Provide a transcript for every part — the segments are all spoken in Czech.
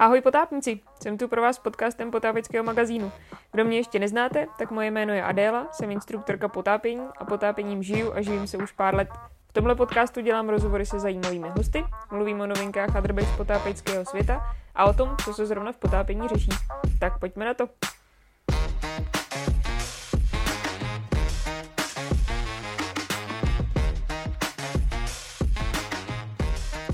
Ahoj potápníci, jsem tu pro vás s podcastem Potápečského magazínu. Kdo mě ještě neznáte, tak moje jméno je Adéla, jsem instruktorka potápění a potápěním žiju a živím se už pár let. V tomhle podcastu dělám rozhovory se zajímavými hosty, mluvím o novinkách a drbech z potápěčského světa a o tom, co se zrovna v potápění řeší. Tak pojďme na to.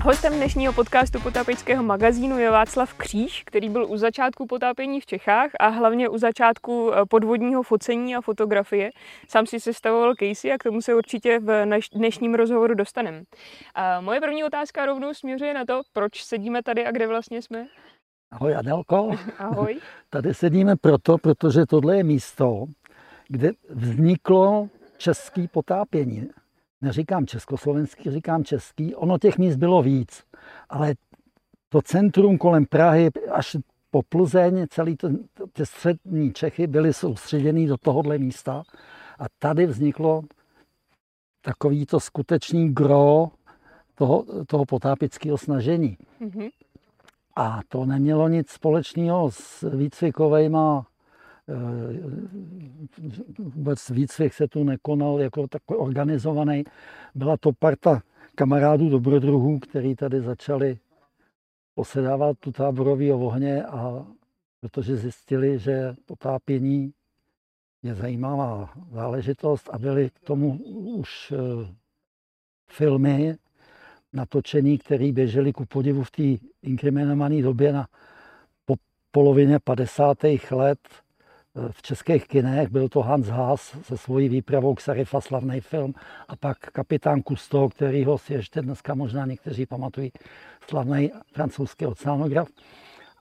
Hostem dnešního podcastu Potápečského magazínu je Václav Kříž, který byl u začátku potápění v Čechách a hlavně u začátku podvodního focení a fotografie. Sám si sestavoval casey a k tomu se určitě v dnešním rozhovoru dostaneme. Moje první otázka rovnou směřuje na to, proč sedíme tady a kde vlastně jsme. Ahoj Adelko. Ahoj. Tady sedíme protože tohle je místo, kde vzniklo české potápění. Neříkám československý, říkám český. Ono těch míst bylo víc, ale to centrum kolem Prahy až po Plzeň, celý ty střední Čechy byly soustředěny do tohohle místa a tady vzniklo takový to skutečný gro toho potápického snažení. Mm-hmm. A to nemělo nic společného s výcvikovejma. Vůbec výcvik se tu nekonal jako takový organizovaný. Byla to parta kamarádů dobrodruhů, kteří tady začali posedávat tu táborový ohně, a protože zjistili, že potápění je zajímavá záležitost, a byly k tomu už filmy natočený, které běžely ku podivu v té inkriminované době na polovině 50. let v českých kinech. Byl to Hans Hass se svojí výpravou k Sarifa, slavný film, a pak kapitán Cousteau, kterýho si ještě dneska možná někteří pamatují, slavný francouzský oceanograf.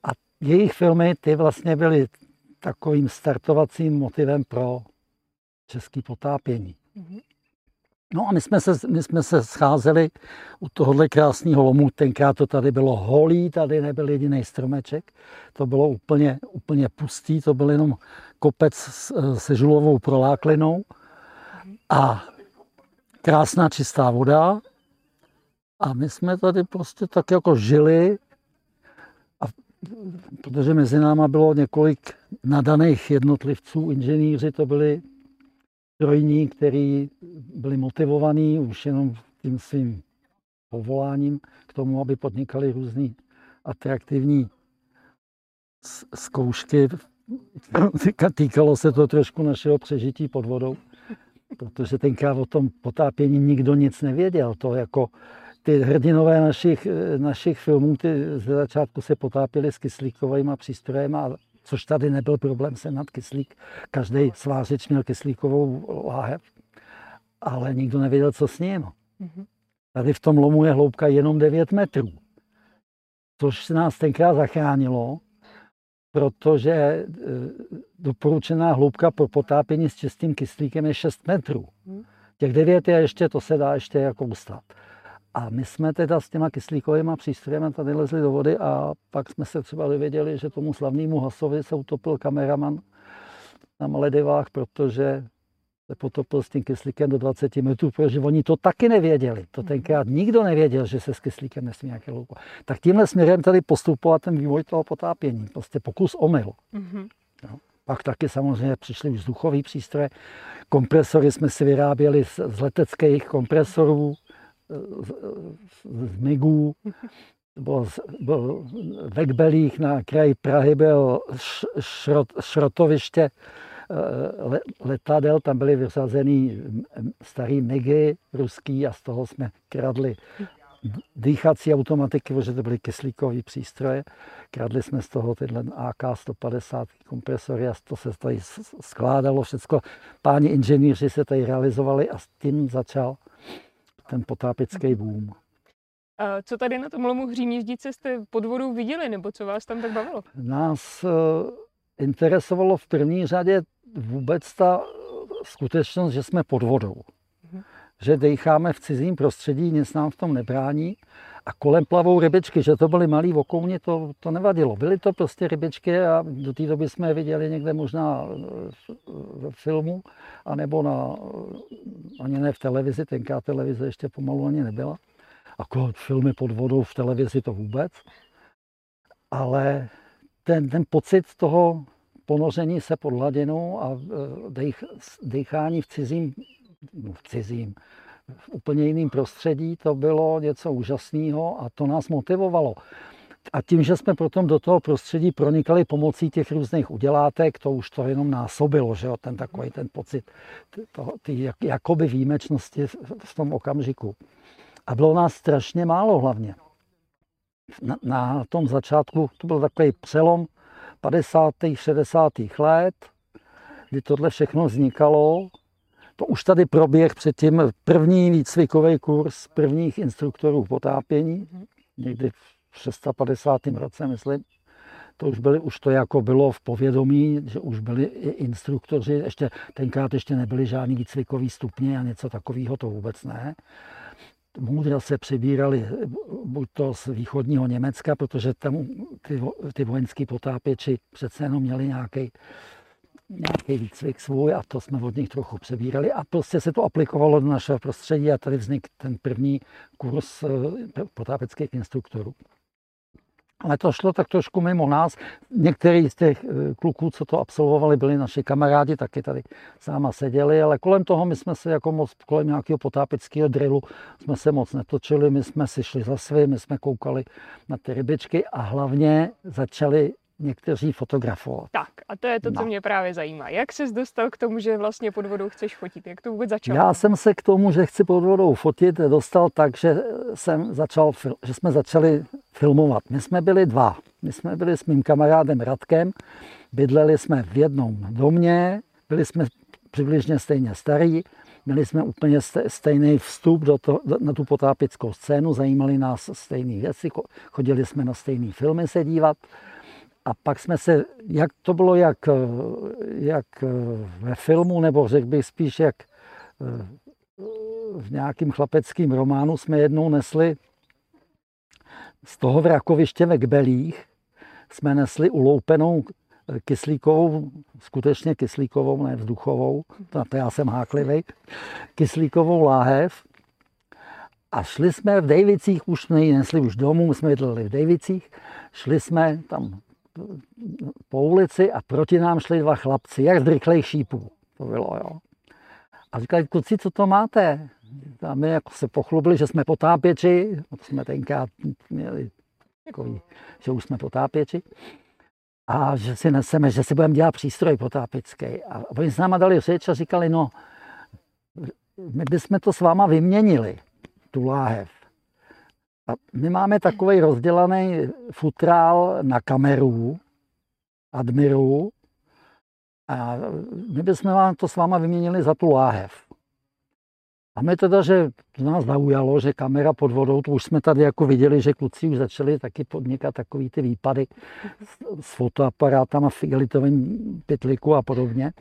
A jejich filmy, ty vlastně byly takovým startovacím motivem pro český potápění. No a my jsme se scházeli u tohohle krásného lomu. Tenkrát to tady bylo holý, tady nebyl jediný stromeček. To bylo úplně pustý, to byl jenom kopec se žulovou proláklinou a krásná čistá voda. A my jsme tady prostě tak jako žili, a protože mezi náma bylo několik nadaných jednotlivců, inženýři to byli strojní, kteří byli motivovaní už jenom tím svým povoláním k tomu, aby podnikali různé atraktivní zkoušky. Týkalo se to trošku našeho přežití pod vodou, protože tenkrát o tom potápění nikdo nic nevěděl. To jako ty hrdinové našich filmů, ty ze začátku se potápěli s kyslíkovými přístroji, což tady nebyl problém sehnat kyslík. Každý svářič měl kyslíkovou láhev, ale nikdo nevěděl, co s ním. Tady v tom lomu je hloubka jenom 9 metrů, což nás tenkrát zachránilo, protože doporučená hloubka pro potápění s čistým kyslíkem je 6 metrů. Těch 9 je ještě, to se dá ještě jako ustát. A my jsme teda s těma kyslíkovými přístroji tady lezli do vody, a pak jsme se třeba dověděli, že tomu slavnému Hasovi se utopil kameraman na Maledivách, protože se potopil s tím kyslíkem do 20 metrů, protože oni to taky nevěděli. To tenkrát nikdo nevěděl, že se s kyslíkem nesmí nějaké hloubovat. Tak tímhle směrem tady postupoval ten vývoj toho potápění. Prostě pokus omyl. Mm-hmm. No. Pak taky samozřejmě přišly už vzduchové přístroje. Kompresory jsme si vyráběli z leteckých kompresorů, z migů. Byl v Ekbelích na kraji Prahy byl šrotoviště letadel, tam byly vyřazený starý migy ruský a z toho jsme kradli dýchací automatiky, protože to byly kyslíkové přístroje. Kradli jsme z toho tyhle AK-150 kompresory a to se tady skládalo všecko. Páni inženýři se tady realizovali a s tím začal ten potápěcký boom. A co tady na tom lomu Říměžděce jste pod vodou viděli, nebo co vás tam tak bavilo? Nás interesovalo v první řadě vůbec ta skutečnost, že jsme pod vodou. Mhm. Že dejcháme v cizím prostředí, nic nám v tom nebrání, a kolem plavou rybičky, že to byly malý vokouni, to nevadilo. Byly to prostě rybičky a do té doby jsme je viděli někde možná ve filmu, anebo ani ne v televizi, tenkrát televize ještě pomalu ani nebyla. A filmy pod vodou v televizi to vůbec. ale ten pocit toho ponoření se pod hladinou a dechání v cizím, v úplně jiném prostředí, to bylo něco úžasného a to nás motivovalo. A tím, že jsme potom do toho prostředí pronikali pomocí těch různých udělátek, to už to jenom násobilo, že jo, ten takový ten pocit ty jakoby výjimečnosti v tom okamžiku. A bylo nás strašně málo hlavně. Na tom začátku to byl takový přelom 50. 60. let, kdy tohle všechno vznikalo. To už tady proběh předtím první výcvikový kurz prvních instruktorů potápění, někdy v 56. roce, myslím. To už byli, už to jako bylo v povědomí, že už byli i instruktoři, ještě tenkrát ještě nebyly žádný výcvikový stupně a něco takového, to vůbec ne. Moudra se přibírali buď to z východního Německa, protože tam ty vojenský potápěči přece jenom měli nějaký výcvik svůj a to jsme od nich trochu přebírali a prostě se to aplikovalo do našeho prostředí a tady vznikl ten první kurz potápeckých instruktorů. Ale to šlo tak trošku mimo nás. Některý z těch kluků, co to absolvovali, byli naši kamarádi, taky tady s náma seděli, ale kolem toho my jsme se jako moc, kolem nějakého potápeckého drillu jsme se moc netočili, my jsme si šli za svým, my jsme koukali na ty rybičky a hlavně začali někteří fotografovat. Tak, a to je to, co mě právě zajímá. Jak jsi dostal k tomu, že vlastně pod vodou chceš fotit? Jak to vůbec začalo? Já jsem se k tomu, že chci pod vodou fotit, dostal tak, že jsme začali filmovat. My jsme byli dva. My jsme byli s mým kamarádem Radkem, bydleli jsme v jednom domě, byli jsme přibližně stejně starí, měli jsme úplně stejný vstup na tu potápěckou scénu, zajímaly nás stejné věci, chodili jsme na stejné filmy se dívat. A pak jsme se, jak to bylo jak ve filmu, nebo řekl bych spíš jak v nějakým chlapeckým románu, jsme jednou nesli z toho vrakoviště ve Ekbelích, jsme nesli uloupenou kyslíkovou, skutečně kyslíkovou, ne vzduchovou, na to já jsem háklivý, kyslíkovou láhev. A šli jsme v Dejvicích, už nesli už domů, jsme bydleli v Dejvicích, šli jsme tam po ulici a proti nám šli dva chlapci, jak z rychlejch šípů. To bylo, jo. A říkali, kluci, co to máte? A my jako se pochlubili, že jsme potápěči. A to jsme tenkrát měli takový, že už jsme potápěči. A že si neseme, že si budeme dělat přístroj potápěcký. A oni s náma dali řeč a říkali, no, my bychom to s váma vyměnili, tu láhev. A my máme takový rozdělaný futrál na kameru, admiru, a my bychom vám to s váma vyměnili za tu láhev. A my teda, že nás zaujalo, že kamera pod vodou, to už jsme tady jako viděli, že kluci už začali taky podnikat takový ty výpady s fotoaparátama, figelitovým pytliku a podobně.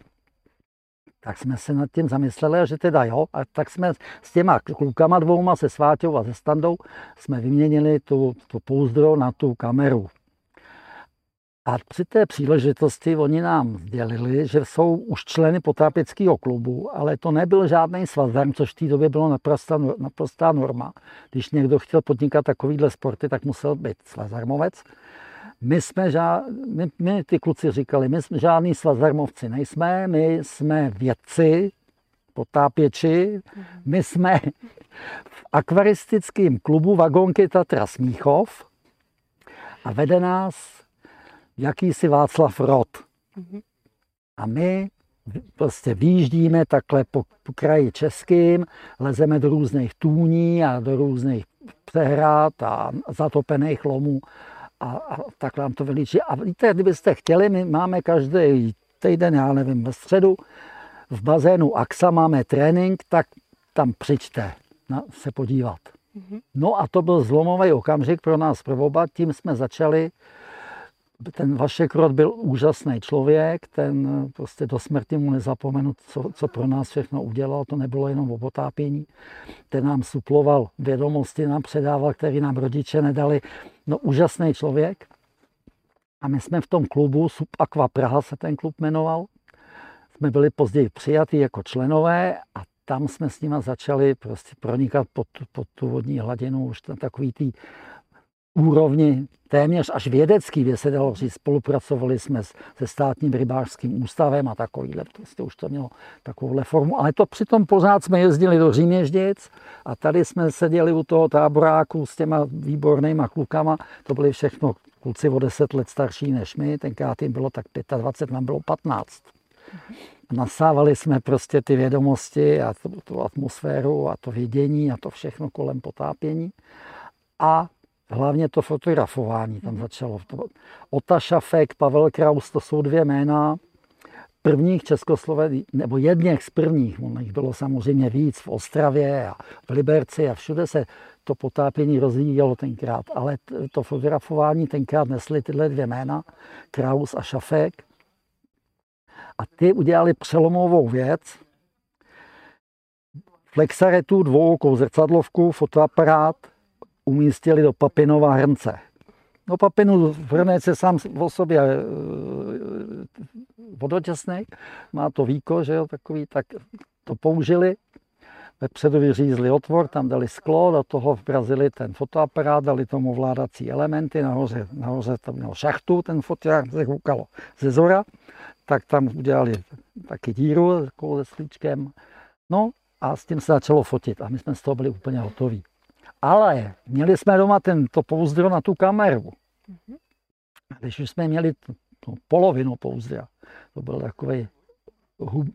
Tak jsme se nad tím zamysleli, že teda jo, a tak jsme s těma klukama dvouma, se Sváťou a se Standou, jsme vyměnili to pouzdro na tu kameru. A při té příležitosti oni nám sdělili, že jsou už členy potápěckého klubu, ale to nebyl žádný svazdarm, což v té době bylo naprostá norma. Když někdo chtěl podnikat takovýhle sporty, tak musel být svazdarmovec. My ty kluci říkali, my jsme žádný svazarmovci nejsme, my jsme vědci, potápěči, my jsme v akvaristickém klubu Vagonky Tatra Smíchov a vede nás jakýsi Václav Rod. A my prostě vyjíždíme takhle po kraji českým, lezeme do různých tůní a do různých přehrad a zatopených lomů. A tak nám to vylíčí. A víte, kdybyste chtěli, my máme každý týden, já nevím, ve středu, v bazénu AXA máme trénink, tak tam přijďte se podívat. No a to byl zlomový okamžik pro nás pro oba, tím jsme začali. Ten Vašek Rod byl úžasný člověk, ten prostě do smrti mu nezapomenu, co pro nás všechno udělal, to nebylo jenom o potápění. Ten nám suploval vědomosti, nám předával, který nám rodiče nedali. No úžasný člověk. A my jsme v tom klubu, Sub Aqua Praha se ten klub jmenoval, jsme byli později přijatí jako členové a tam jsme s nimi začali prostě pronikat pod tu vodní hladinu, už tam takový tý úrovni téměř až vědecký, by se dalo říct. Spolupracovali jsme se Státním rybářským ústavem a takovýhle, prostě už to mělo takovouhle formu. Ale to přitom pořád jsme jezdili do Říměžděc a tady jsme seděli u toho táboráku s těma výbornýma klukama. To byly všechno kluci o 10 let starší než my, tenkrát jim bylo tak 25, nám bylo 15. Nasávali jsme prostě ty vědomosti a tu atmosféru a to vidění a to všechno kolem potápění. A hlavně to fotografování tam začalo. Ota Šafek, Pavel Kraus, to jsou dvě jména prvních Československých, nebo jedněch z prvních, ono jich bylo samozřejmě víc v Ostravě a v Liberci a všude se to potápění rozvíjelo tenkrát, ale to fotografování tenkrát nesly tyhle dvě jména, Kraus a Šafek. A ty udělali přelomovou věc. Flexaretu, dvouokou zrcadlovku, fotoaparát umístili do Papinova hrnce. No Papinu hrnec je sám o sobě vodotěsnej, má to víko, že jo, takový, tak to použili. Vepředu vyřízli otvor, tam dali sklo, do toho vrazili ten fotoaparát, dali tomu ovládací elementy, nahoře tam měl šachtu, ten foťák se koukalo ze zora, tak tam udělali taky díru takovou se slíčkem, no a s tím se začalo fotit a my jsme z toho byli úplně hotoví. Ale měli jsme doma to pouzdro na tu kameru, když už jsme měli polovinu pouzdra, to byl takový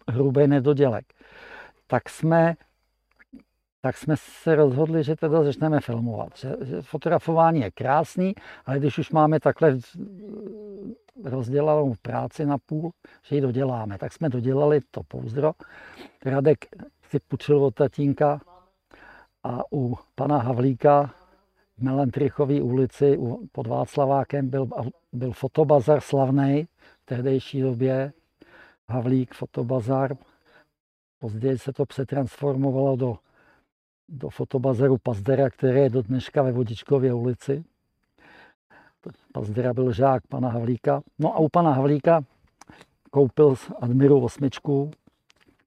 hrubý nedodělek, tak jsme se rozhodli, že teda začneme filmovat. Že fotografování je krásný, ale když už máme takhle rozdělanou práci na půl, že ji doděláme. Tak jsme dodělali to pouzdro. Radek si půjčil od tatínka a u pana Havlíka v Melentrichové ulici pod Václavákem byl fotobazar slavný v tehdejší době. Havlík fotobazar. Později se to přetransformovalo do fotobazaru Pazdéra, který je do dneška ve Vodičkově ulici. Pazdéra byl žák pana Havlíka. No a u pana Havlíka koupil Admiru 8,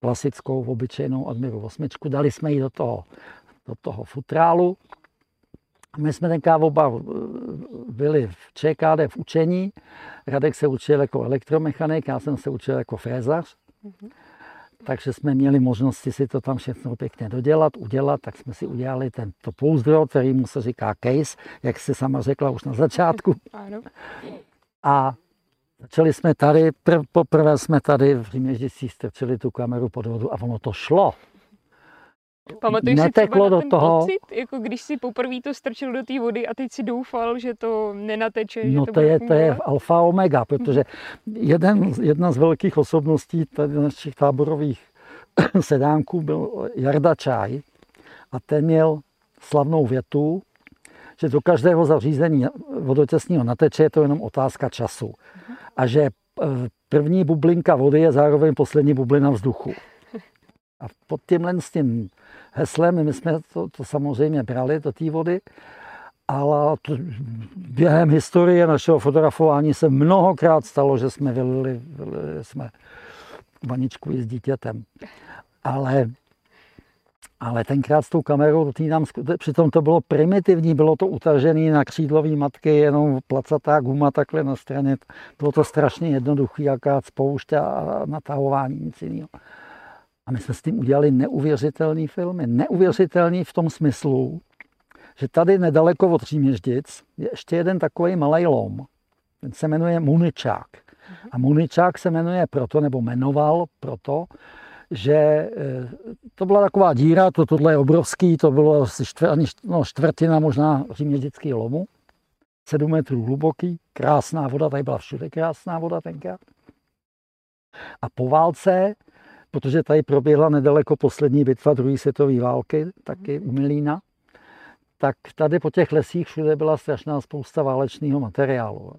klasickou, obyčejnou Admiru 8. Dali jsme ji do toho futrálu. My jsme tenkrát oba byli v ČKD v učení. Radek se učil jako elektromechanik, já jsem se učil jako frézař. Takže jsme měli možnosti si to tam všechno pěkně udělat, tak jsme si udělali to pouzdro, který mu se říká case, jak jsi sama řekla už na začátku. A začali jsme tady, poprvé jsme tady v Říměždicích strčili tu kameru pod vodu a ono to šlo. Pamatuješ si třeba na ten pocit, jako když si poprvé to strčil do té vody a teď si doufal, že to nenateče? No že to je alfa omega, protože jedna z velkých osobností tady našich táborových sedánků byl Jarda Čaj a ten měl slavnou větu, že do každého zařízení vodotěsného nateče je to jenom otázka času a že první bublinka vody je zároveň poslední bublina vzduchu. A pod tímhle s tím heslem, my jsme to samozřejmě brali do té vody, ale během historie našeho fotografování se mnohokrát stalo, že jsme vylili vaničku i s dítětem. Ale tenkrát s tou kamerou, přitom to bylo primitivní, bylo to utažené na křídlový matky, jenom placatá guma takhle na straně. Bylo to strašně jednoduchý, akorát spoušť a natahování, nic jiného. A my jsme s tím udělali neuvěřitelný filmy. Neuvěřitelný v tom smyslu, že tady nedaleko od Říměždic je ještě jeden takový malý lom. Ten se jmenuje Muničák. A Muničák se jmenuje proto, nebo jmenoval proto, že to byla taková díra, tohle je obrovský, to bylo asi čtvrtina možná Říměždický lomu. 7 metrů hluboký, krásná voda, tady byla všude krásná voda tenkrát. A po válce, protože tady proběhla nedaleko poslední bitva druhé světové války, taky u Milína, tak tady po těch lesích všude byla strašná spousta válečného materiálu.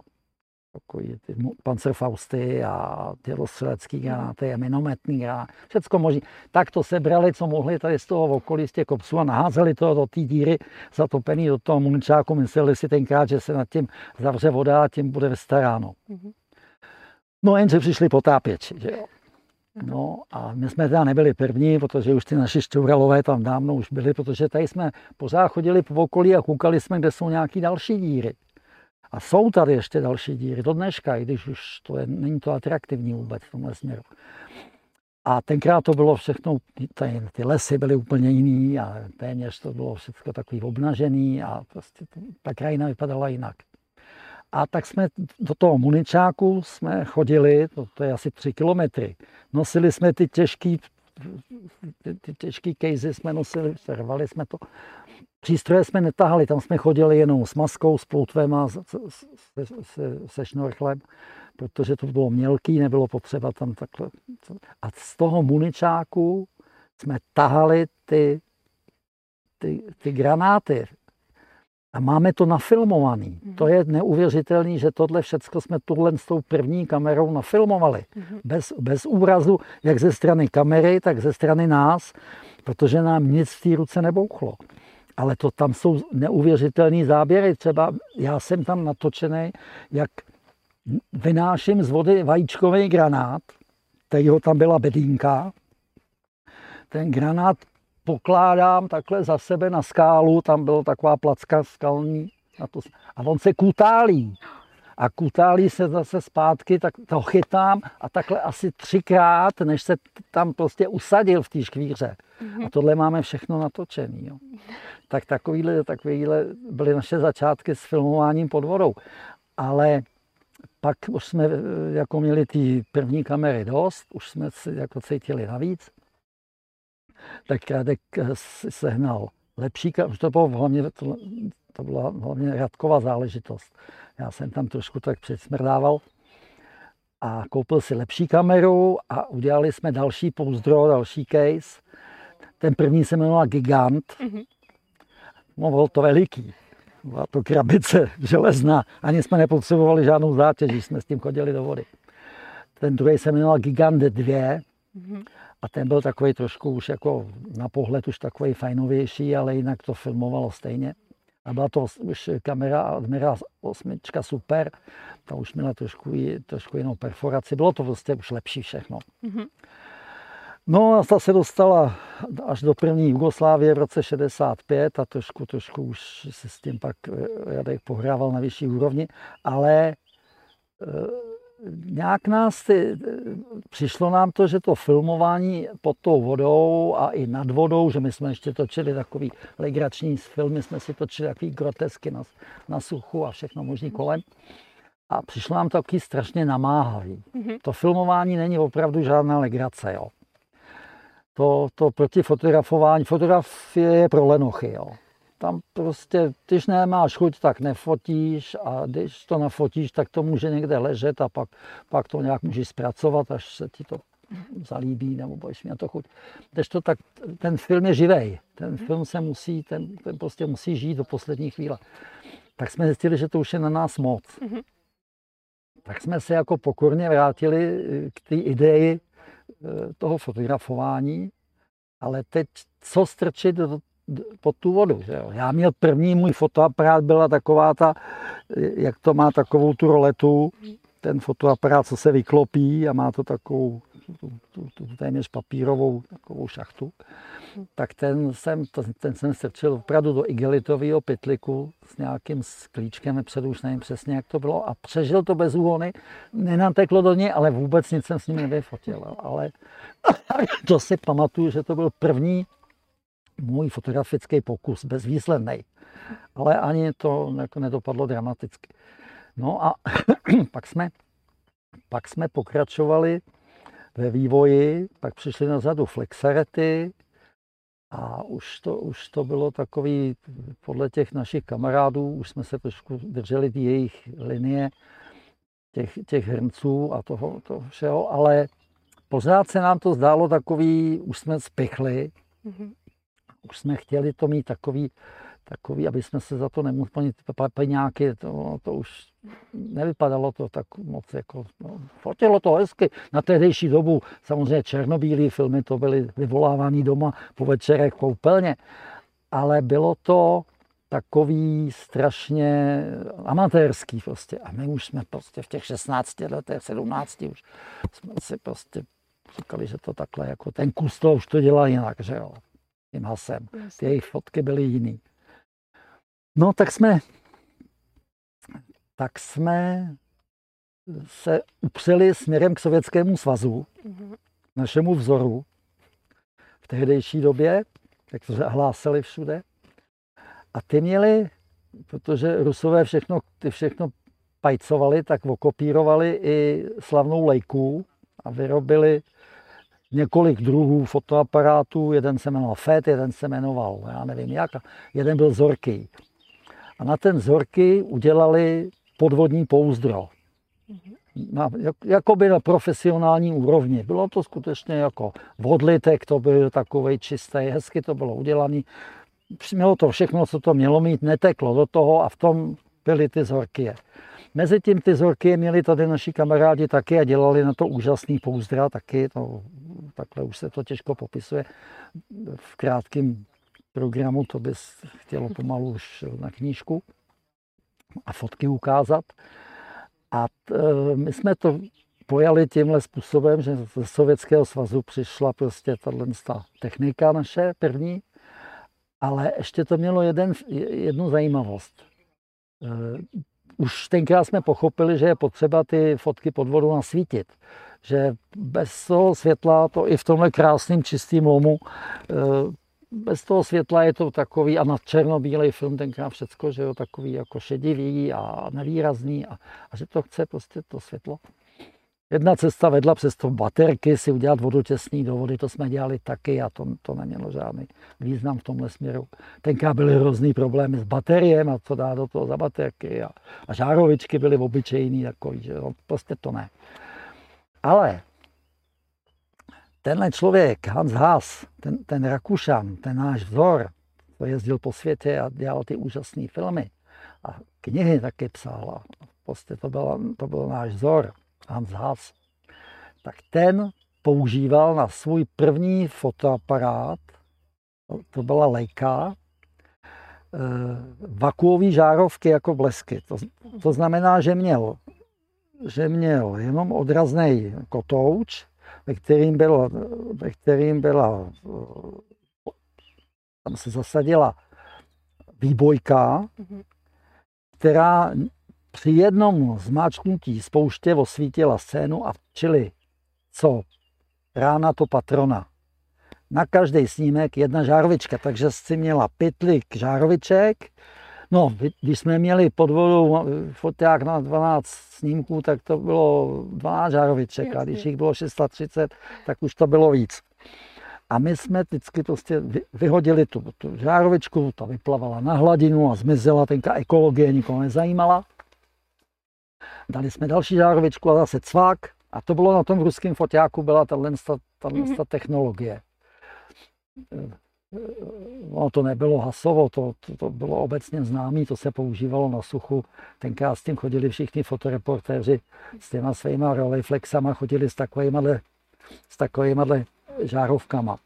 Takový ty pancerfausty a dělostřelecké granáty a minometní granáty, všecko možné. Tak to sebrali, co mohli tady z toho okolí, z těch kopců a naházeli to do té díry zatopený do toho Muničáku. Mysleli si tenkrát, že se nad tím zavře voda a tím bude vystaráno. No jenže přišli potápěči, že jo. No a my jsme teda nebyli první, protože už ty naši šťouralové tam dávno už byli, protože tady jsme pořád chodili po okolí a koukali jsme, kde jsou nějaké další díry. A jsou tady ještě další díry do dneška, i když už to je, není to atraktivní vůbec v tomhle směru. A tenkrát to bylo všechno, ty lesy byly úplně jiný a téměř to bylo všechno takový obnažený a prostě ta krajina vypadala jinak. A tak jsme do toho Muničáku jsme chodili, to je asi 3 kilometry. Nosili jsme ty těžký kejzy, jsme nosili, rvali jsme to. Přístroje jsme netahali, tam jsme chodili jenom s maskou, s ploutvem a se šnorchlem, protože to bylo mělký, nebylo potřeba tam takhle. A z toho Muničáku jsme tahali ty granáty. A máme to nafilmovaný. To je neuvěřitelný, že tohle všecko jsme s tou první kamerou nafilmovali. Bez úrazu, jak ze strany kamery, tak ze strany nás, protože nám nic v té ruce nebouchlo. Ale to tam jsou neuvěřitelné záběry. Třeba já jsem tam natočený, jak vynáším z vody vajíčkový granát, kterýho tam byla bedínka. Ten granát pokládám takhle za sebe na skálu, tam byla taková placka skalní a on se kutálí. A kutálí se zase zpátky, tak to chytám a takhle asi 3krát, než se tam prostě usadil v té škvíře. A tohle máme všechno natočené. Tak takovýhle byly naše začátky s filmováním pod vodou. Ale pak už jsme jako měli ty první kamery dost, už jsme jako cítili navíc. Tak Radek sehnal lepší kameru, to byla hlavně Radkova záležitost. Já jsem tam trošku tak přesmrdával a koupil si lepší kameru a udělali jsme další pouzdro, další case. Ten první se jmenoval Gigant, no bylo to veliký, byla to krabice železná, ani jsme nepotřebovali žádnou zátěž, když jsme s tím chodili do vody. Ten druhý se jmenoval Gigant 2 a ten byl takový trošku už jako na pohled už takový fajnovější, ale jinak to filmovalo stejně. A byla to už kamera Admiral 8 Super, ta už měla trošku jinou perforaci, bylo to prostě už lepší všechno. No a ta se dostala až do první Jugoslávie v roce 65 a trošku už se s tím pak Radek pohrával na vyšší úrovni, ale nějak přišlo nám to, že to filmování pod tou vodou a i nad vodou, že my jsme ještě točili takový legrační filmy, jsme si točili takový grotesky na suchu a všechno možný kolem. A přišlo nám to taky strašně namáhavý. To filmování není opravdu žádná legrace, jo. To proti fotografování, fotografie je pro lenochy, jo. Tam prostě, když nemáš chuť, tak nefotíš a když to nafotíš, tak to může někde ležet a pak to nějak můžeš zpracovat, až se ti to zalíbí nebo budeš mít na to chuť. Tak ten film je živej, ten film se musí, ten prostě musí žít do poslední chvíle. Tak jsme zjistili, že to už je na nás moc. Tak jsme se jako pokorně vrátili k té ideji toho fotografování, ale teď co strčit pod tu vodu, že jo? Já měl první můj fotoaparát, byla taková ta, jak to má takovou tu roletu, ten fotoaparát, co se vyklopí a má to takovou téměř papírovou takovou šachtu, tak ten jsem strčil opravdu do igelitového pytliku s nějakým sklíčkem, nepředu už nevím přesně, jak to bylo, a přežil to bez úhony, nenateklo do něj, ale vůbec nic jsem s ním nevyfotil, ale to si pamatuju, že to byl první můj fotografický pokus, bezvýsledný, ale ani to jako nedopadlo dramaticky. No a pak jsme pokračovali ve vývoji, pak přišly na řadu Flexarety a už to bylo takový, podle těch našich kamarádů, už jsme se trošku drželi ty jejich linie, těch hrnců a toho všeho, ale pořád se nám to zdálo takový, už jsme spichli, už jsme chtěli to mít takový, aby jsme se za to nemohli plnit peňáky, to už nevypadalo to tak moc, jako, no, fotilo to hezky. Na tehdejší dobu samozřejmě černobílé filmy, to byly vyvolávány doma po večerech koupelně, ale bylo to takový strašně amatérský prostě. A my už jsme prostě v těch 16 letech, 17 už jsme si prostě říkali, že to takhle, jako ten Cousteau už to dělal jinak, že jo, tím Hassem. Ty jejich fotky byly jiný. No tak jsme se upřeli směrem k Sovětskému svazu, našemu vzoru v tehdejší době, jak to hlásali všude. A ty měli, protože Rusové všechno pajcovali, tak okopírovali i slavnou lejku a vyrobili několik druhů fotoaparátů. Jeden se jmenoval FED, jeden se jmenoval, já nevím jak, jeden byl Zorky. A na ten Zorky udělali podvodní pouzdro. Jakoby na profesionální úrovni. Bylo to skutečně jako vodlitek, to byl takovej čistý, hezky to bylo udělané. Mělo to všechno, co to mělo mít, neteklo do toho a v tom byly ty Zorkie. Mezitím ty Zorkie měli tady naši kamarádi taky a dělali na to úžasný pouzdra taky. To, takhle už se to těžko popisuje. V krátkém programu to bys chtělo pomalu už na knížku a fotky ukázat. A my jsme to pojali tímhle způsobem, že ze Sovětského svazu přišla prostě tato technika naše první, ale ještě to mělo jednu zajímavost. Už tenkrát jsme pochopili, že je potřeba ty fotky pod vodou nasvítit, že bez toho světla, to i v tomhle krásném čistém lomu, bez toho světla je to takový, a na černobílej film tenkrát všecko, že jo, takový jako šedivý a nevýrazný a že to chce prostě to světlo. Jedna cesta vedla přes to baterky si udělat vodotěsný do vody, to jsme dělali taky a to nemělo žádný význam v tomhle směru. Tenkrát byly hrozný problémy s bateriem a co dá do toho za baterky a žárovičky byly obyčejný takový, že jo, prostě to ne. Ale tenhle člověk, Hans Hass, ten Rakušan, ten náš vzor, to jezdil po světě a dělal ty úžasné filmy a knihy taky psal a prostě to byl náš vzor, Hans Hass. Tak ten používal na svůj první fotoaparát, to byla lejka, vakuový žárovky jako blesky. To znamená, že měl jenom odrazný kotouč, ve kterým byla, tam se zasadila výbojka, která při jednom zmáčknutí spouště osvítila scénu a včili, co rána to patrona. Na každý snímek jedna žárovička, takže si měla pytlik žároviček. No, když jsme měli pod vodou foták na 12 snímků, tak to bylo 12 žároviček a když jich bylo 630, tak už to bylo víc. A my jsme vždycky prostě vyhodili tu žárovičku, ta vyplavala na hladinu a zmizela, tenka ekologie nikoho nezajímala. Dali jsme další žárovičku a zase cvák a to bylo na tom ruském fotáku, byla tato technologie. No, to nebylo Hassovo, to bylo obecně známé, to se používalo na suchu. Tenkrát s tím chodili všichni fotoreportéři s těma svýma rolejflexama, chodili s takovýma žárovkama.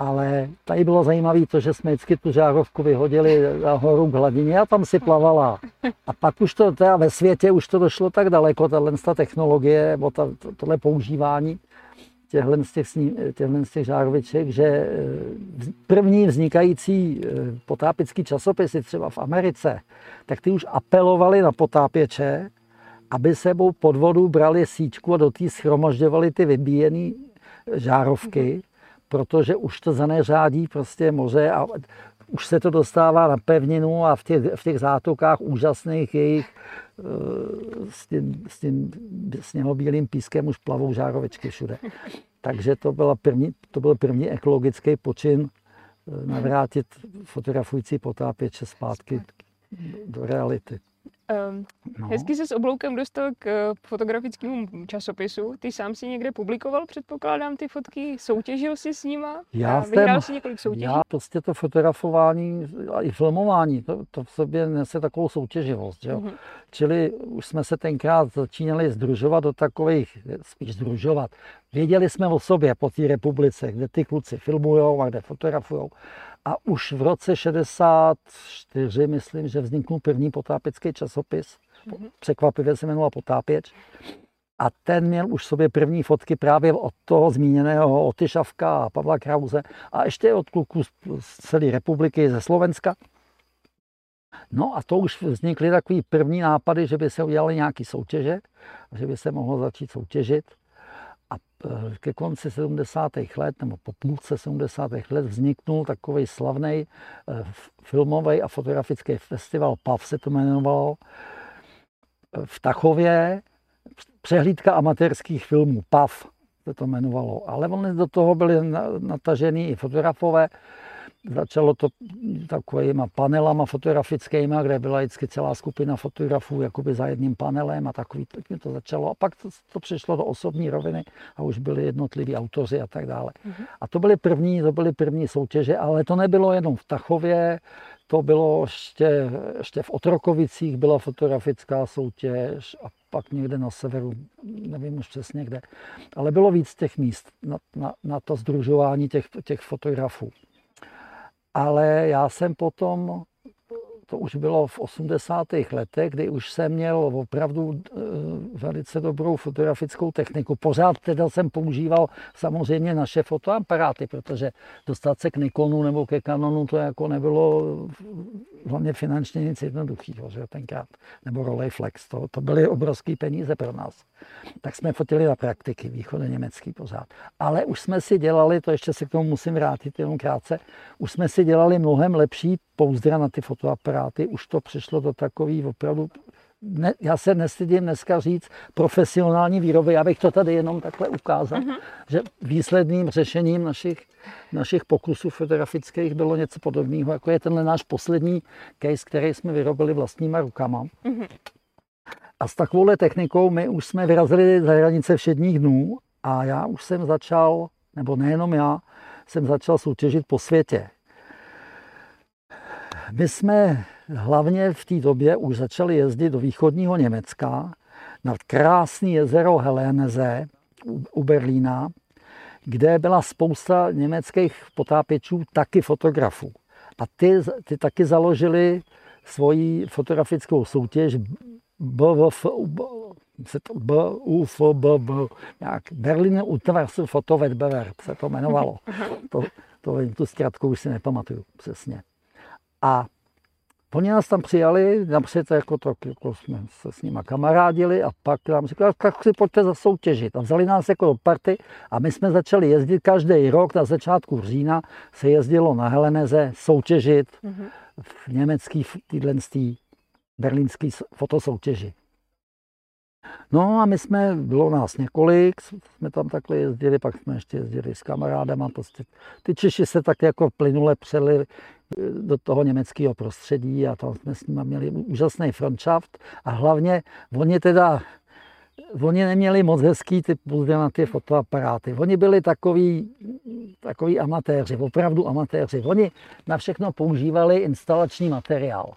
Ale tady bylo zajímavé to, že jsme vždycky tu žárovku vyhodili nahoru k hladině a tam si plavala. A pak už to teda ve světě už to došlo tak daleko, tato technologie nebo tohle používání těchto žároviček, že první vznikající potápický časopisy třeba v Americe, tak ty už apelovali na potápěče, aby sebou pod vodu brali síťku a do té schromažďovali ty vybíjené žárovky, protože už to zaneřádí prostě moře a už se to dostává na pevninu a v těch zátokách úžasných jejich s tím sněhobílým pískem už plavou žárovičky všude. Takže to byl první ekologický počin navrátit fotografující potápěče zpátky do reality. No. Hezky se s obloukem dostal k fotografickému časopisu. Ty sám si někde publikoval, předpokládám, ty fotky, soutěžil si s nima a vyhrál si několik soutěží. Já prostě to fotografování a i filmování, to v sobě nese takovou soutěživost. Jo? Mm-hmm. Čili už jsme se tenkrát začínali sdružovat do takových, spíš sdružovat. Věděli jsme o sobě po té republice, kde ty kluci filmujou a kde fotografujou. A už v roce 1964, myslím, že vzniknul první potápěcký časopis. Překvapivě se jmenoval Potápěč. a ten měl už sobě první fotky právě od toho zmíněného Oty Šafka a Pavla Krause a ještě od kluků z celé republiky, ze Slovenska. No a to už vznikly takový první nápady, že by se udělaly nějaké soutěže, že by se mohlo začít soutěžit. A ke konci 70. let, nebo po půlce 70. let vzniknul takový slavný filmový a fotografický festival, PAF se to jmenovalo, v Tachově, přehlídka amatérských filmů, PAF se to jmenovalo. Ale oni do toho byli natažený i fotografové. Začalo to takovýma panelama fotografickýma, kde byla vždycky celá skupina fotografů jakoby za jedním panelem a takový, tak mě to začalo. A pak to přišlo do osobní roviny a už byli jednotliví autoři a tak dále. A to byly první soutěže, ale to nebylo jenom v Tachově, to bylo ještě v Otrokovicích byla fotografická soutěž a pak někde na severu, nevím už přesně kde. Ale bylo víc těch míst na to sdružování těch fotografů. Ale já jsem potom, to už bylo v 80. letech, kdy už jsem měl opravdu velice dobrou fotografickou techniku. Pořád teda jsem používal samozřejmě naše fotoaparáty, protože dostat se k Nikonu nebo ke Canonu to jako nebylo hlavně finančně nic jednoduchého, že tenkrát, nebo Rolleiflex, to byly obrovské peníze pro nás. Tak jsme fotili na praktiky východoněmecký pořád. Ale už jsme si dělali, to ještě se k tomu musím vrátit jenom krátce, už jsme si dělali mnohem lepší pouzdra na ty fotoaparáty, už to přišlo do takový opravdu, já se nestydím dneska říct, profesionální výroby, já bych to tady jenom takhle ukázal, že výsledným řešením našich pokusů fotografických bylo něco podobného, jako je tenhle náš poslední case, který jsme vyrobili vlastníma rukama. A s takovouhle technikou my už jsme vyrazili za hranice všedních dnů a já už jsem začal, nebo nejenom já, jsem začal soutěžit po světě. My jsme hlavně v té době už začali jezdit do východního Německa na krásné jezero Helenesee u Berlína, kde byla spousta německých potápěčů, taky fotografů. A ty taky založili svoji fotografickou soutěž BUFBB, nějak Berliner Unterwasserfotowettbewerb se to jmenovalo. Tu zkrátku už si nepamatuju přesně. A oni nás tam přijali, napřed jako jsme se s nimi kamarádili a pak nám řekli, tak si pojďte zasoutěžit. A vzali nás jako do party a my jsme začali jezdit každý rok, na začátku října se jezdilo na Helenese soutěžit v německé berlínské fotosoutěži. No a bylo nás několik, jsme tam takhle jezdili, pak jsme ještě jezdili s kamarádama, prostě ty Češi se tak jako plynule přeli do toho německého prostředí a tam jsme s nimi měli úžasný frontschaft a hlavně oni neměli moc hezký ty pouzdranaté fotoaparáty, oni byli takový amatéři, opravdu amatéři, oni na všechno používali instalační materiál.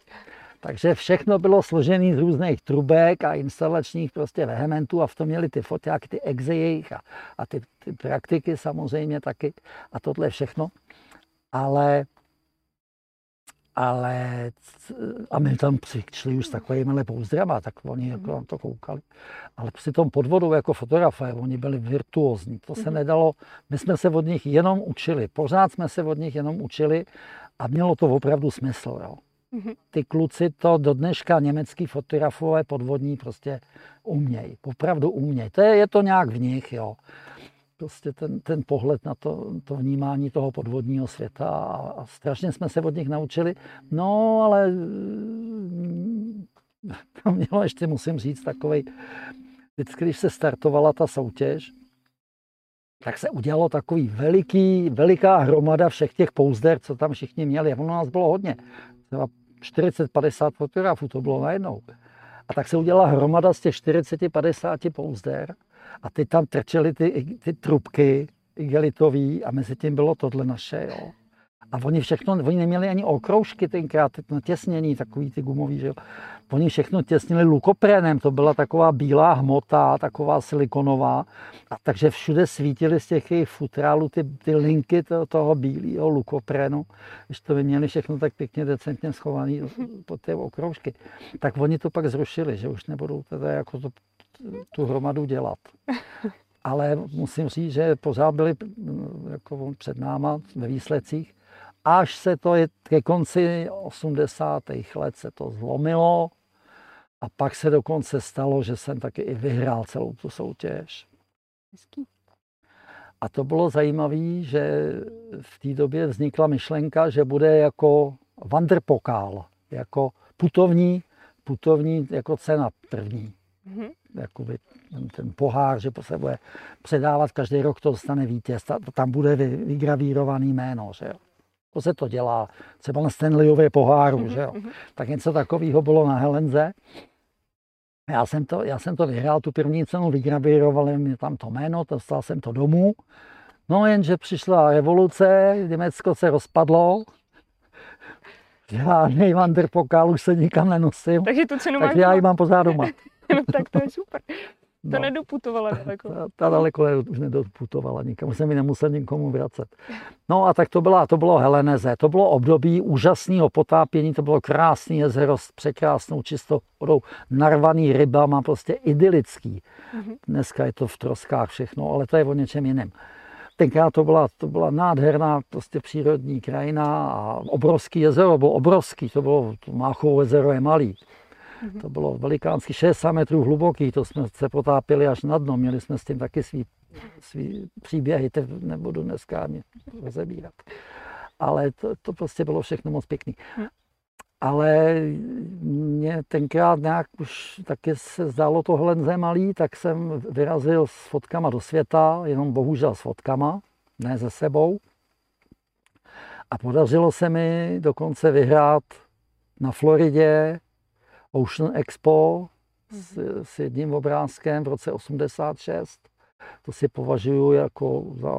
Takže všechno bylo složené z různých trubek a instalačních prostě vehementů a v tom měli ty foťáky, ty exe jejich a ty praktiky samozřejmě taky a tohle všechno. Ale a my tam přišli už s takovýmhle pouzdrama, tak oni jako na to koukali. Ale při tom podvodu jako fotografé, oni byli virtuózní, to se nedalo, my jsme se od nich jenom učili, pořád jsme se od nich jenom učili a mělo to opravdu smysl, jo. Ty kluci to do dneška německý fotografové podvodní prostě umějí, opravdu umějí. Je to nějak v nich, jo. Prostě ten pohled na to vnímání toho podvodního světa a strašně jsme se od nich naučili. No, ale to mělo ještě, musím říct, takovej, vždycky, když se startovala ta soutěž, tak se udělalo takový veliká hromada všech těch pouzder, co tam všichni měli. Ono nás bylo hodně. 40-50 fotografů, to bylo najednou. A tak se udělala hromada z těch 40-50 pouzder a ty tam trčely ty trubky igelitový a mezi tím bylo tohle naše, jo. A oni neměli ani okroužky tenkrát, na těsnění, takový ty gumový, že jo. Oni všechno těsnili lukoprenem, to byla taková bílá hmota, taková silikonová. A takže všude svítily z těch jejich futrálů ty linky toho bílého lukoprenu. Když to měli všechno tak pěkně decentně schované pod ty okroužky. Tak oni to pak zrušili, že už nebudou teda jako to tu hromadu dělat. Ale musím říct, že pořád byli jako před náma ve výsledcích. Až se to ke konci 80. let se to zlomilo a pak se dokonce stalo, že jsem taky i vyhrál celou tu soutěž. Hezký. A to bylo zajímavé, že v té době vznikla myšlenka, že bude jako wanderpokál, jako putovní jako cena první. Mm-hmm. Jakoby ten pohár, že se bude předávat, každý rok to dostane vítěz, tam bude vygravírovaný jméno, že jo. To se to dělá, třeba na Stanleyově poháru, mm-hmm, že jo. Mm-hmm. Tak něco takového bylo na Helenze. Já jsem to vyhrál, tu první cenu, vygravírovali mi tam to jméno, dostal jsem to domů. No jenže přišla revoluce, Německo se rozpadlo. Žádný wanderpokál už se nikam nenosím, takže tu cenu tak já ji mám pořád doma. No, tak to je super. To nedoputovala daleko. Ta daleko už nedoputovala nikam, už jsem ji nemusel nikomu vracet. No a tak to bylo Helenesee, to bylo období úžasného potápění, to bylo krásné jezero s překrásnou čistou vodou, narvaný rybama, prostě idylický. Dneska je to v troskách všechno, ale to je o něčem jiném. Tenkrát to byla nádherná prostě přírodní krajina a obrovský jezero, bylo obrovský, to Máchovo jezero je malý. To bylo velikánský, 60 metrů hluboký, to jsme se potápěli až na dno, měli jsme s tím taky svý příběhy, teď nebudu dneska ani rozebírat. Ale to prostě bylo všechno moc pěkný. Ale mě tenkrát nějak už taky se zdálo tohle malý, tak jsem vyrazil s fotkama do světa, jenom bohužel s fotkama, ne se sebou. A podařilo se mi dokonce vyhrát na Floridě Ocean Expo s jedním obrázkem v roce 86. To si považuju jako za,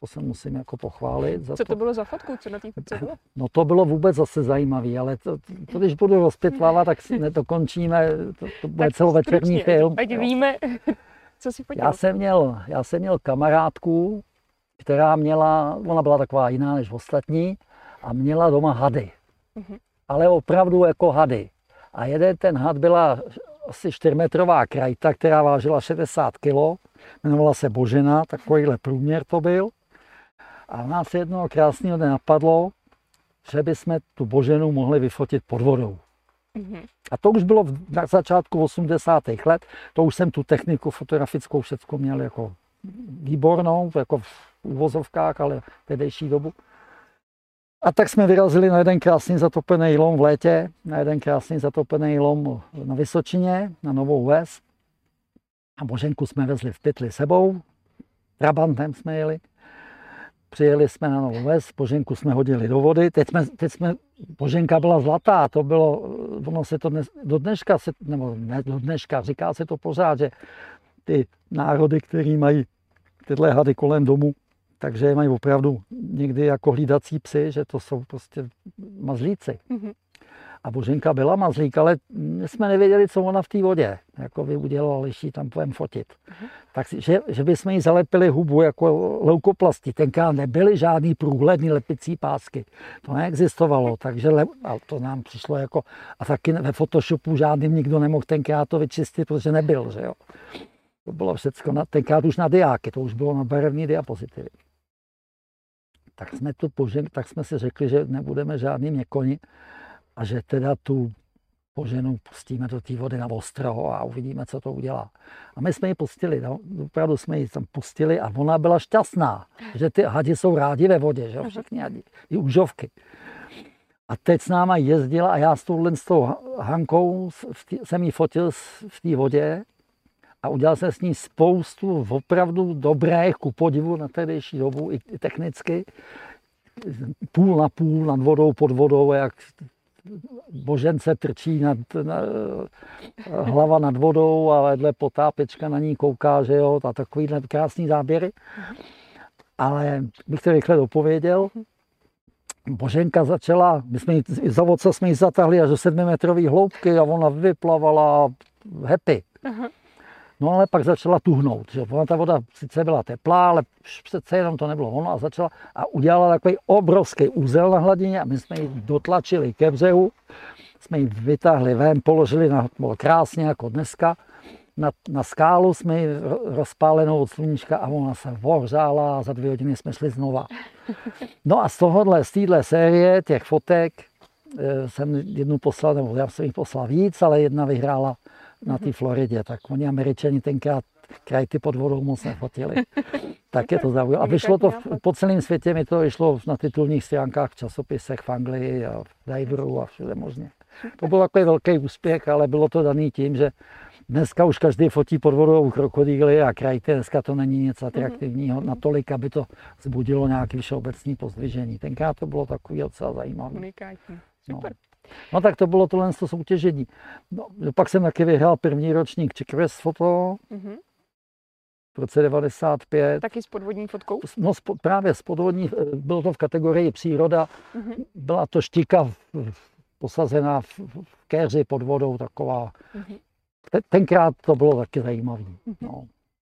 to se musím jako pochválit. Za co to bylo za fotku? Co na té fotce bylo? No to bylo vůbec zase zajímavé, ale to když budu rozpětlávat, tak si nedokončíme, to bude tak celovečerní stručně, film. Ať víme, co si podělal. Já jsem měl kamarádku, která měla, ona byla taková jiná než ostatní, a měla doma hady. Mm-hmm. Ale opravdu jako hady. A jeden ten had byla asi 4metrová krajta, která vážila 60 kg. Jmenovala se Božena, takovýhle průměr to byl. A nás jednoho krásného dne napadlo, že bychom tu Boženu mohli vyfotit pod vodou. Mm-hmm. A to už bylo na začátku 80. let. To už jsem tu techniku fotografickou všechno měl jako výbornou, jako v uvozovkách, ale v tehdejší dobu. A tak jsme vyrazili na jeden krásný zatopený lom v létě, na jeden krásný zatopený lom na Vysočině, na Novou Ves. A Boženku jsme vezli v pytli sebou, trabantem jsme jeli. Přijeli jsme na Novou Ves, Boženku jsme hodili do vody. Teď jsme Boženka byla zlatá, to bylo, ono se to do dneška, říká se to pořád, že ty národy, které mají tyhle hady kolem domu, takže je mají opravdu někdy jako hlídací psy, že to jsou prostě mazlíci. Mm-hmm. A Boženka byla mazlík, ale jsme nevěděli, co ona v té vodě jako by udělala, když ji tam půjdeme fotit. Mm-hmm. Takže bychom jí zalepili hubu jako leukoplasti. Tenkrát nebyly žádný průhledný lepicí pásky. To neexistovalo, a to nám přišlo jako... A taky ve Photoshopu žádným nikdo nemohl tenkrát to vyčistit, protože nebyl, že jo. To bylo všecko, tenkrát už na diáky, to už bylo na barevné diapozitivy. Tak jsme si řekli, že nebudeme žádný měkoni a že teda tu Boženu pustíme do té vody na ostroho a uvidíme, co to udělá. A my jsme ji pustili, no, opravdu jsme ji tam pustili a ona byla šťastná, že ty hadi jsou rádi ve vodě, že jo, všichni hadi, i užovky. A teď s náma jezdila a já s tou Hankou jsem ji fotil v té vodě a udělal jsem s ní spoustu opravdu dobrých, ku podivu na tehdejší dobu, i technicky, půl na půl, nad vodou, pod vodou, jak Božence trčí hlava nad vodou a vedle Potápečka na ní kouká, že jo, a takovýhle krásný záběry. Ale bych to rychle dopověděl. Boženka začala, my jsme za voce jsme ji zatáhli až do 7metrové hloubky a ona vyplavala happy. Aha. No ale pak začala tuhnout, že ona ta voda sice byla teplá, ale přece jenom to nebylo ono a udělala takový obrovský úzel na hladině a my jsme ji dotlačili ke břehu. jsme ji vytáhli ven, položili na krásně jako dneska. Na skálu jsme ji rozpálenou od sluníčka a ona se ohřála a za 2 hodiny jsme šli znova. No a z téhle série těch fotek jsem jednu poslal, nebo já jsem jich poslal víc, ale jedna vyhrála na té Floridě. Tak oni Američani tenkrát krajty pod vodou moc nefotili. Tak je to zaujalo. A vyšlo to po celém světě, mi to vyšlo na titulních stránkách, v časopisech, v Anglii a v Diveru a všude možně. To byl takový velký úspěch, ale bylo to daný tím, že dneska už každý fotí pod vodou krokodýly a krajty, dneska to není nic atraktivního natolik, aby to vzbudilo nějaké všeobecné pozdvižení. Tenkrát to bylo takový docela zajímavý. Unikátní, super. No tak to bylo tohle soutěžení. No, pak jsem taky vyhrál první ročník Czech Foto v roce 95. Taky s podvodní fotkou? No právě s podvodní, bylo to v kategorii příroda, byla to štika posazená v keři pod vodou, taková. Tenkrát to bylo taky zajímavé. No.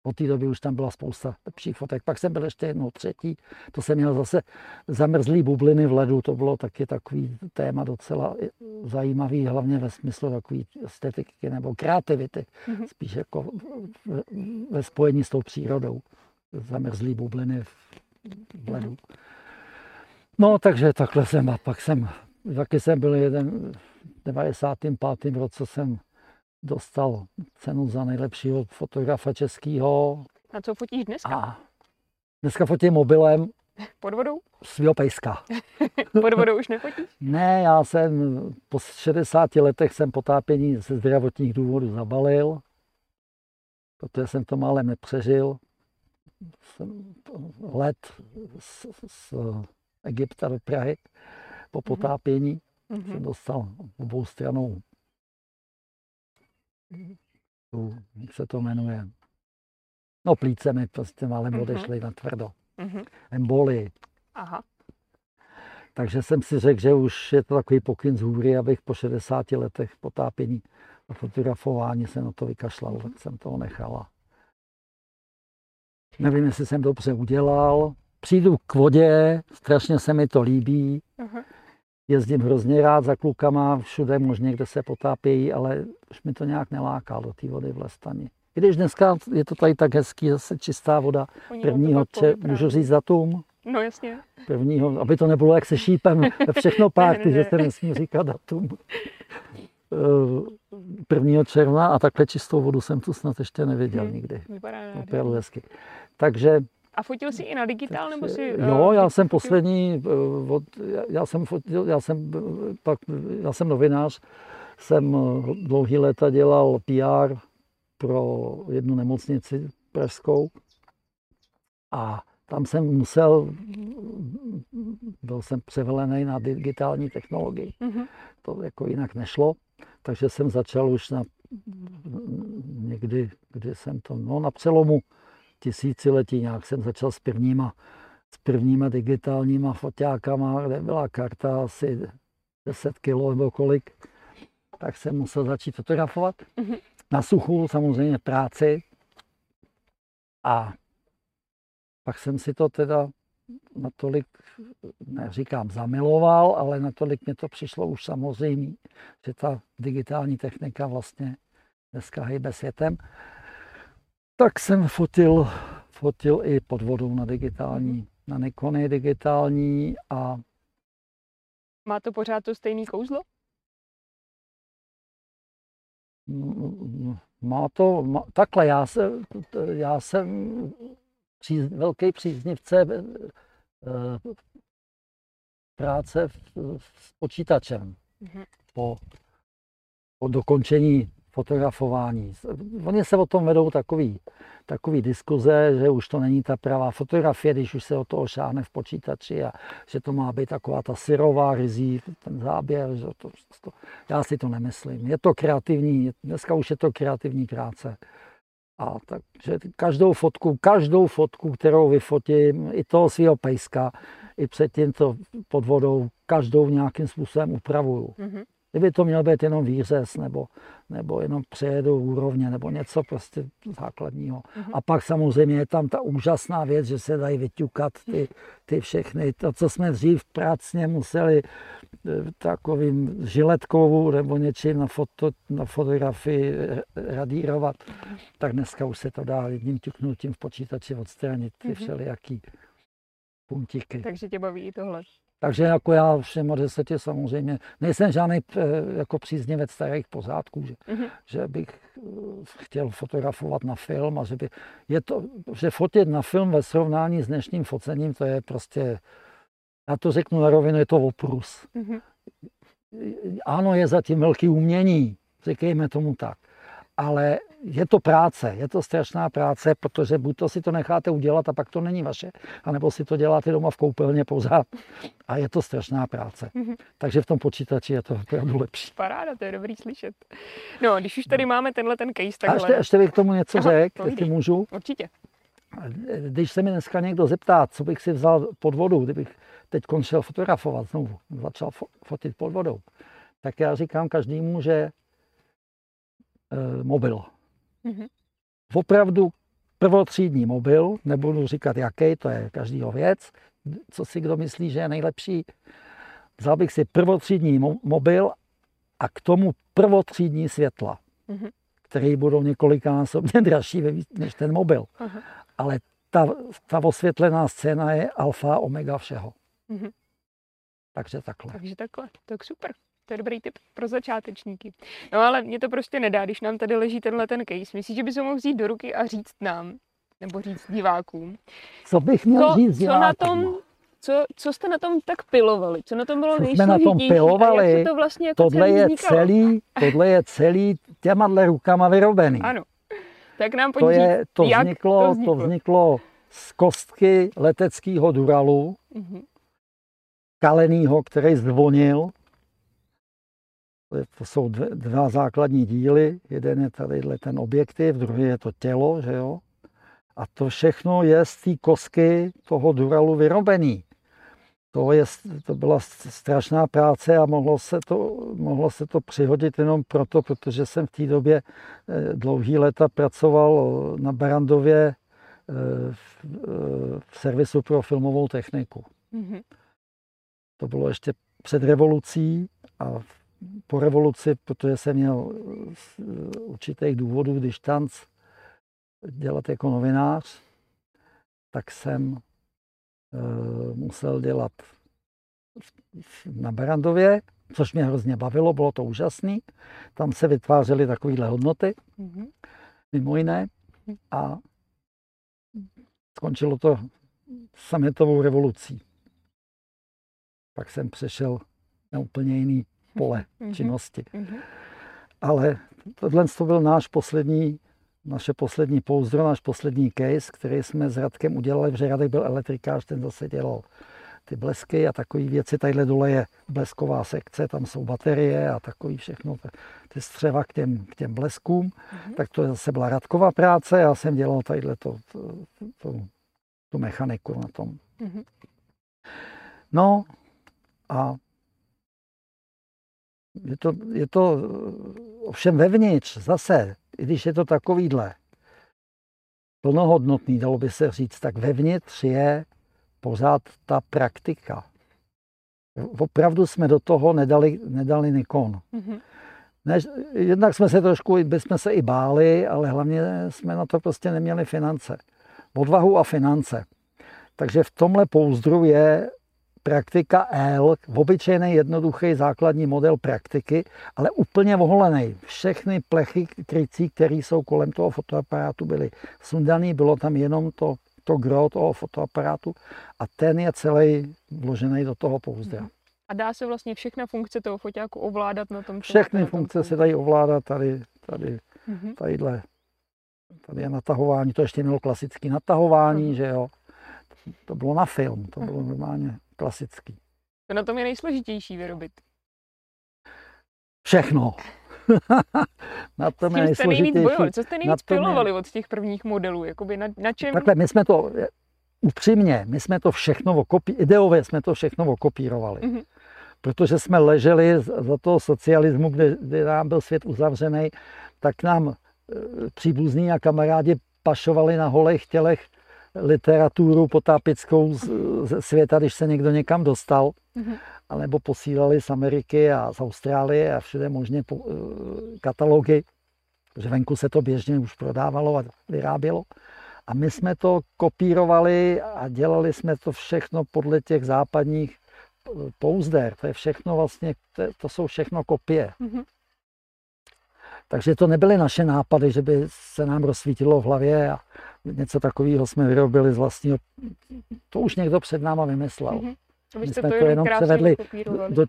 Od té doby už tam byla spousta lepších fotek. Pak jsem byl ještě jednou třetí, to jsem měl zase zamrzlý bubliny v ledu, to bylo taky takový téma docela zajímavý, hlavně ve smyslu takový estetiky nebo kreativity, spíš jako ve spojení s tou přírodou. Zamrzlý bubliny v ledu. No takže takhle jsem a pak jsem, taky jsem byl v 95. roce jsem dostal cenu za nejlepšího fotografa českého. A co fotíš dneska? A dneska fotím mobilem. Pod vodou? Svýho pejska. Pod vodou už nefotíš? Ne, já jsem po 60 letech jsem potápění ze zdravotních důvodů zabalil, protože jsem to málem nepřežil. Jsem let z Egypta do Prahy po potápění. Jsem dostal obou stranou. Jak se to jmenuje? No plíce mi prostě málem odešly na tvrdo. Embolii. Aha. Takže jsem si řekl, že už je to takový pokyn z hůry, abych po 60 letech potápění a fotografování se na to vykašlal, tak jsem toho nechala. Nevím, jestli jsem dobře udělal. Přijdu k vodě, strašně se mi to líbí. Jezdím hrozně rád za klukama, všude možně, kde se potápějí, ale už mi to nějak neláká do té vody v Lestani. I když dneska je to tady tak hezký, zase čistá voda, můžu říct datum? No jasně. Prvního, aby to nebylo jak se šípem ve všechno párty, že se nesmí říkat datum. 1. června a takhle čistou vodu jsem tu snad ještě neviděl nikdy. Vypadá opravdu hezky. Takže a fotil jsi i na digitál, nebo si... Jo, já jsem poslední, já jsem novinář, jsem dlouhý léta dělal PR pro jednu nemocnici pražskou a tam jsem byl jsem převelený na digitální technologii. To jako jinak nešlo, takže jsem začal už někdy, kdy jsem to, na přelomu tisíciletí nějak jsem začal s prvníma digitálníma foťákama, kde byla karta asi 10 kilo nebo kolik, tak jsem musel začít fotografovat. Na suchu samozřejmě práci a pak jsem si to teda natolik, neříkám zamiloval, ale natolik mě to přišlo už samozřejmě, že ta digitální technika vlastně dneska hejbe světem. Tak jsem fotil i pod vodou na digitální, na Nikony digitální a... Má to pořád to stejné kouzlo? Takhle, já jsem velký příznivce práce s počítačem po dokončení fotografování. Oni se o tom vedou takový diskuze, že už to není ta pravá fotografie, když už se o to ošáhne v počítači a že to má být taková ta syrová, ryzí, ten záběr. Že to, já si to nemyslím. Je to kreativní, dneska už je to kreativní práce. A takže každou fotku, kterou vyfotím, i toho svého pejska, i předtím to pod vodou, každou nějakým způsobem upravuju. Kdyby to měl být jenom výřez nebo jenom přejedu úrovně nebo něco prostě základního. A pak samozřejmě je tam ta úžasná věc, že se dají vyťukat ty všechny. To, co jsme dřív prácně museli takovým žiletkou nebo něčím na fotografii radírovat, tak dneska už se to dá jedním ťuknutím v počítači odstranit ty všelijaký puntíky. Takže tě baví i tohle. Takže jako já všem od 10 samozřejmě nejsem žádný jako příznivec starých pořádků, že bych chtěl fotografovat na film a že fotit na film ve srovnání s dnešním focením, to je prostě, já to řeknu na rovinu, je to oprus. Ano, je zatím velký umění, říkejme tomu tak, ale je to práce, je to strašná práce, protože buď to si to necháte udělat a pak to není vaše, anebo si to děláte doma v koupelně pořád a je to strašná práce. Takže v tom počítači je to opravdu lepší. Paráda, to je dobrý slyšet. No, když už tady máme tenhle ten case takhle. A ještě bych k tomu něco řekl, jestli můžu. Určitě. Když se mi dneska někdo zeptá, co bych si vzal pod vodou, kdybych teď končil fotografovat znovu, začal fotit pod vodou, tak já říkám každému, že mobil. Opravdu prvotřídní mobil, nebudu říkat jaký, to je každýho věc, co si kdo myslí, že je nejlepší. Vzal bych si prvotřídní mobil a k tomu prvotřídní světla, které budou několikanásobně dražší než ten mobil. Ale ta osvětlená scéna je alfa omega všeho. Takže takhle. Takže takhle, tak super. To je dobrý tip pro začátečníky. No ale mě to prostě nedá, když nám tady leží tenhle ten case. Myslíš, že bys ho mohl vzít do ruky a říct nám, nebo říct divákům? Co bych měl říct divákům? Co jste na tom tak pilovali? Co na tom bylo nejsložitější? A jak se to vlastně jako tohle je celý těma rukama vyrobený. Ano. Tak nám pojď říct, jak to vzniklo. To vzniklo z kostky leteckého duralu, kalenýho, který zvonil. To jsou dva základní díly, jeden je tadyhle ten objektiv, druhý je to tělo, že jo? A to všechno je z té kosky toho duralu vyrobený. To byla strašná práce a mohlo se to přihodit jenom proto, protože jsem v té době dlouhý léta pracoval na Barandově v servisu pro filmovou techniku. To bylo ještě před revolucí a po revoluci, protože jsem měl z určitých důvodů distanc dělat jako novinář, tak jsem musel dělat na Barandově, což mě hrozně bavilo, bylo to úžasné. Tam se vytvářely takovéhle hodnoty, mimo jiné, a skončilo to sametovou revolucí. Pak jsem přešel na úplně jiný pole činnosti. Ale tohle to byl naše poslední pouzdro, náš poslední case, který jsme s Radkem udělali, protože Radek byl elektrikář, ten zase dělal ty blesky a takové věci. Tadyhle dole je blesková sekce, tam jsou baterie a takové všechno, ty střeva k těm bleskům. Tak to zase byla Radkova práce, já jsem dělal tadyhle tu mechaniku na tom. No a je to ovšem vevnitř zase, i když je to takovýhle plnohodnotný, dalo by se říct, tak vevnitř je pořád ta praktika. Opravdu jsme do toho nedali nikon. Jednak jsme se i báli, ale hlavně jsme na to prostě neměli finance. Odvahu a finance. Takže v tomhle pouzdru je Praktika L, obyčejný, jednoduchý základní model praktiky, ale úplně oholený. Všechny plechy krycí, které jsou kolem toho fotoaparátu, byly sundané, bylo tam jenom to gro toho fotoaparátu a ten je celý vložený do toho pouzdra. A dá se vlastně všechna funkce toho foťáku ovládat na tom? Všechny funkce se dají ovládat tady je natahování, to ještě mělo klasické natahování, že jo. To bylo na film, to bylo normálně klasický. To na tom je nejsložitější vyrobit? Všechno. Na tom je nejsložitější. Co jste nejvíc pilovali od těch prvních modelů? Jakoby na čem? Takhle, my jsme to všechno ideově jsme to všechno okopírovali. protože jsme leželi za toho socialismu, kde nám byl svět uzavřený, tak nám příbuzní a kamarádi pašovali na holých tělech literaturu potápěčskou ze světa, když se někdo někam dostal, anebo posílali z Ameriky a z Austrálie a všude možně katalogy, že venku se to běžně už prodávalo a vyrábělo. A my jsme to kopírovali a dělali jsme to všechno podle těch západních pouzder. To je všechno vlastně, to jsou všechno kopie. Mm-hmm. Takže to nebyly naše nápady, že by se nám rozsvítilo v hlavě a něco takového jsme vyrobili z vlastního. To už někdo před náma vymyslel. Mm-hmm. My jsme to jenom převedli do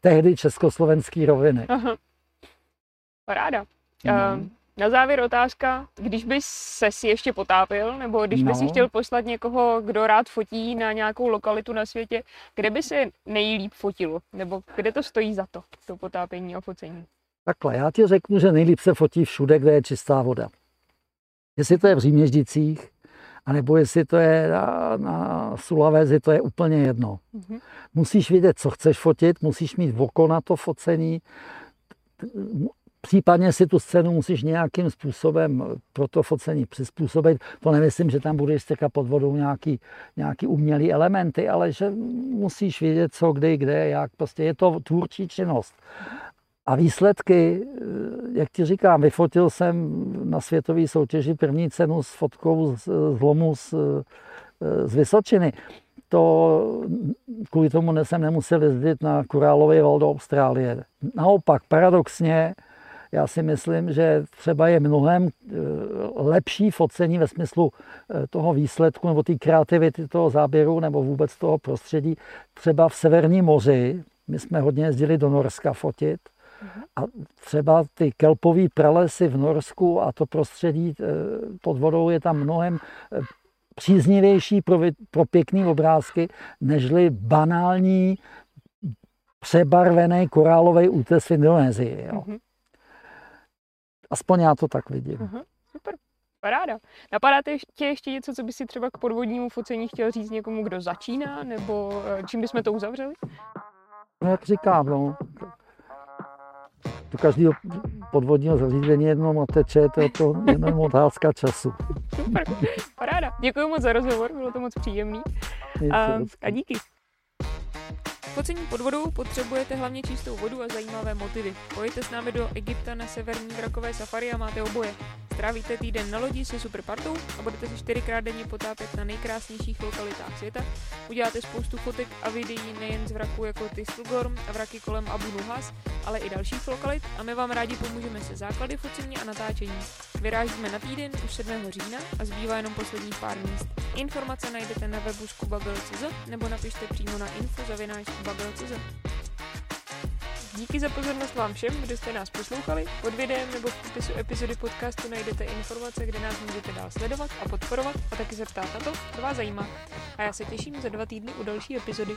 tehdy československé roviny. Aha. Paráda. Na závěr otázka, když bys si ještě potápil, nebo když bys si chtěl poslat někoho, kdo rád fotí na nějakou lokalitu na světě, kde by se nejlíp fotilo? Nebo kde to stojí za to potápění a focení? Takhle, já ti řeknu, že nejlíp se fotí všude, kde je čistá voda. Jestli to je v Říměždicích, anebo jestli to je na Sulawesi, to je úplně jedno. Mm-hmm. Musíš vědět, co chceš fotit, musíš mít oko na to focení, případně si tu scénu musíš nějakým způsobem pro to focení přizpůsobit. To nemyslím, že tam budeš strkat pod vodou nějaký umělý elementy, ale že musíš vědět, co, kdy, kde, jak. Prostě je to tvůrčí činnost. A výsledky, jak ti říkám, vyfotil jsem na světové soutěži první cenu s fotkou z lomu z Vysočiny. To kvůli tomu jsem nemusel jezdit na Korálový val do Austrálie. Naopak, paradoxně, já si myslím, že třeba je mnohem lepší focení ve smyslu toho výsledku nebo té kreativity toho záběru nebo vůbec toho prostředí. Třeba v Severním moři, my jsme hodně jezdili do Norska fotit, a třeba ty kelpový pralesy v Norsku a to prostředí pod vodou je tam mnohem příznivější pro pěkné obrázky, nežli banální přebarvený korálový útes v Indonésii. Jo. Aspoň já to tak vidím. Aha, super, paráda. Napadá tě ještě něco, co by si třeba k podvodnímu focení chtěl říct někomu, kdo začíná, nebo čím bychom to uzavřeli? No, jak říkám, do každého podvodního zařízení jednomu teče, to je to jenom otázka času. Super, paráda. Děkuji moc za rozhovor, bylo to moc příjemný. A díky. K focení pod vodou potřebujete hlavně čistou vodu a zajímavé motivy. Pojďte s námi do Egypta na severní vrakové safari a máte oboje. Strávíte týden na lodi se super partou a budete se 4x denně potápět na nejkrásnějších lokalitách světa. Uděláte spoustu fotek a videí nejen z vraků jako Tistlegorm a vraky kolem Abu Nuhas, ale i dalších lokalit a my vám rádi pomůžeme se základy focení a natáčení. Vyrážíme na týden už 7. října a zbývá jenom posledních pár míst. Informace najdete na webu skubabil.cz nebo napište přímo na info@skubabil.cz. Díky za pozornost vám všem, kdo jste nás poslouchali. Pod videem nebo v popisu epizody podcastu najdete informace, kde nás můžete dál sledovat a podporovat a taky se ptát na to, co vás zajímá. A já se těším za 2 týdny u další epizody.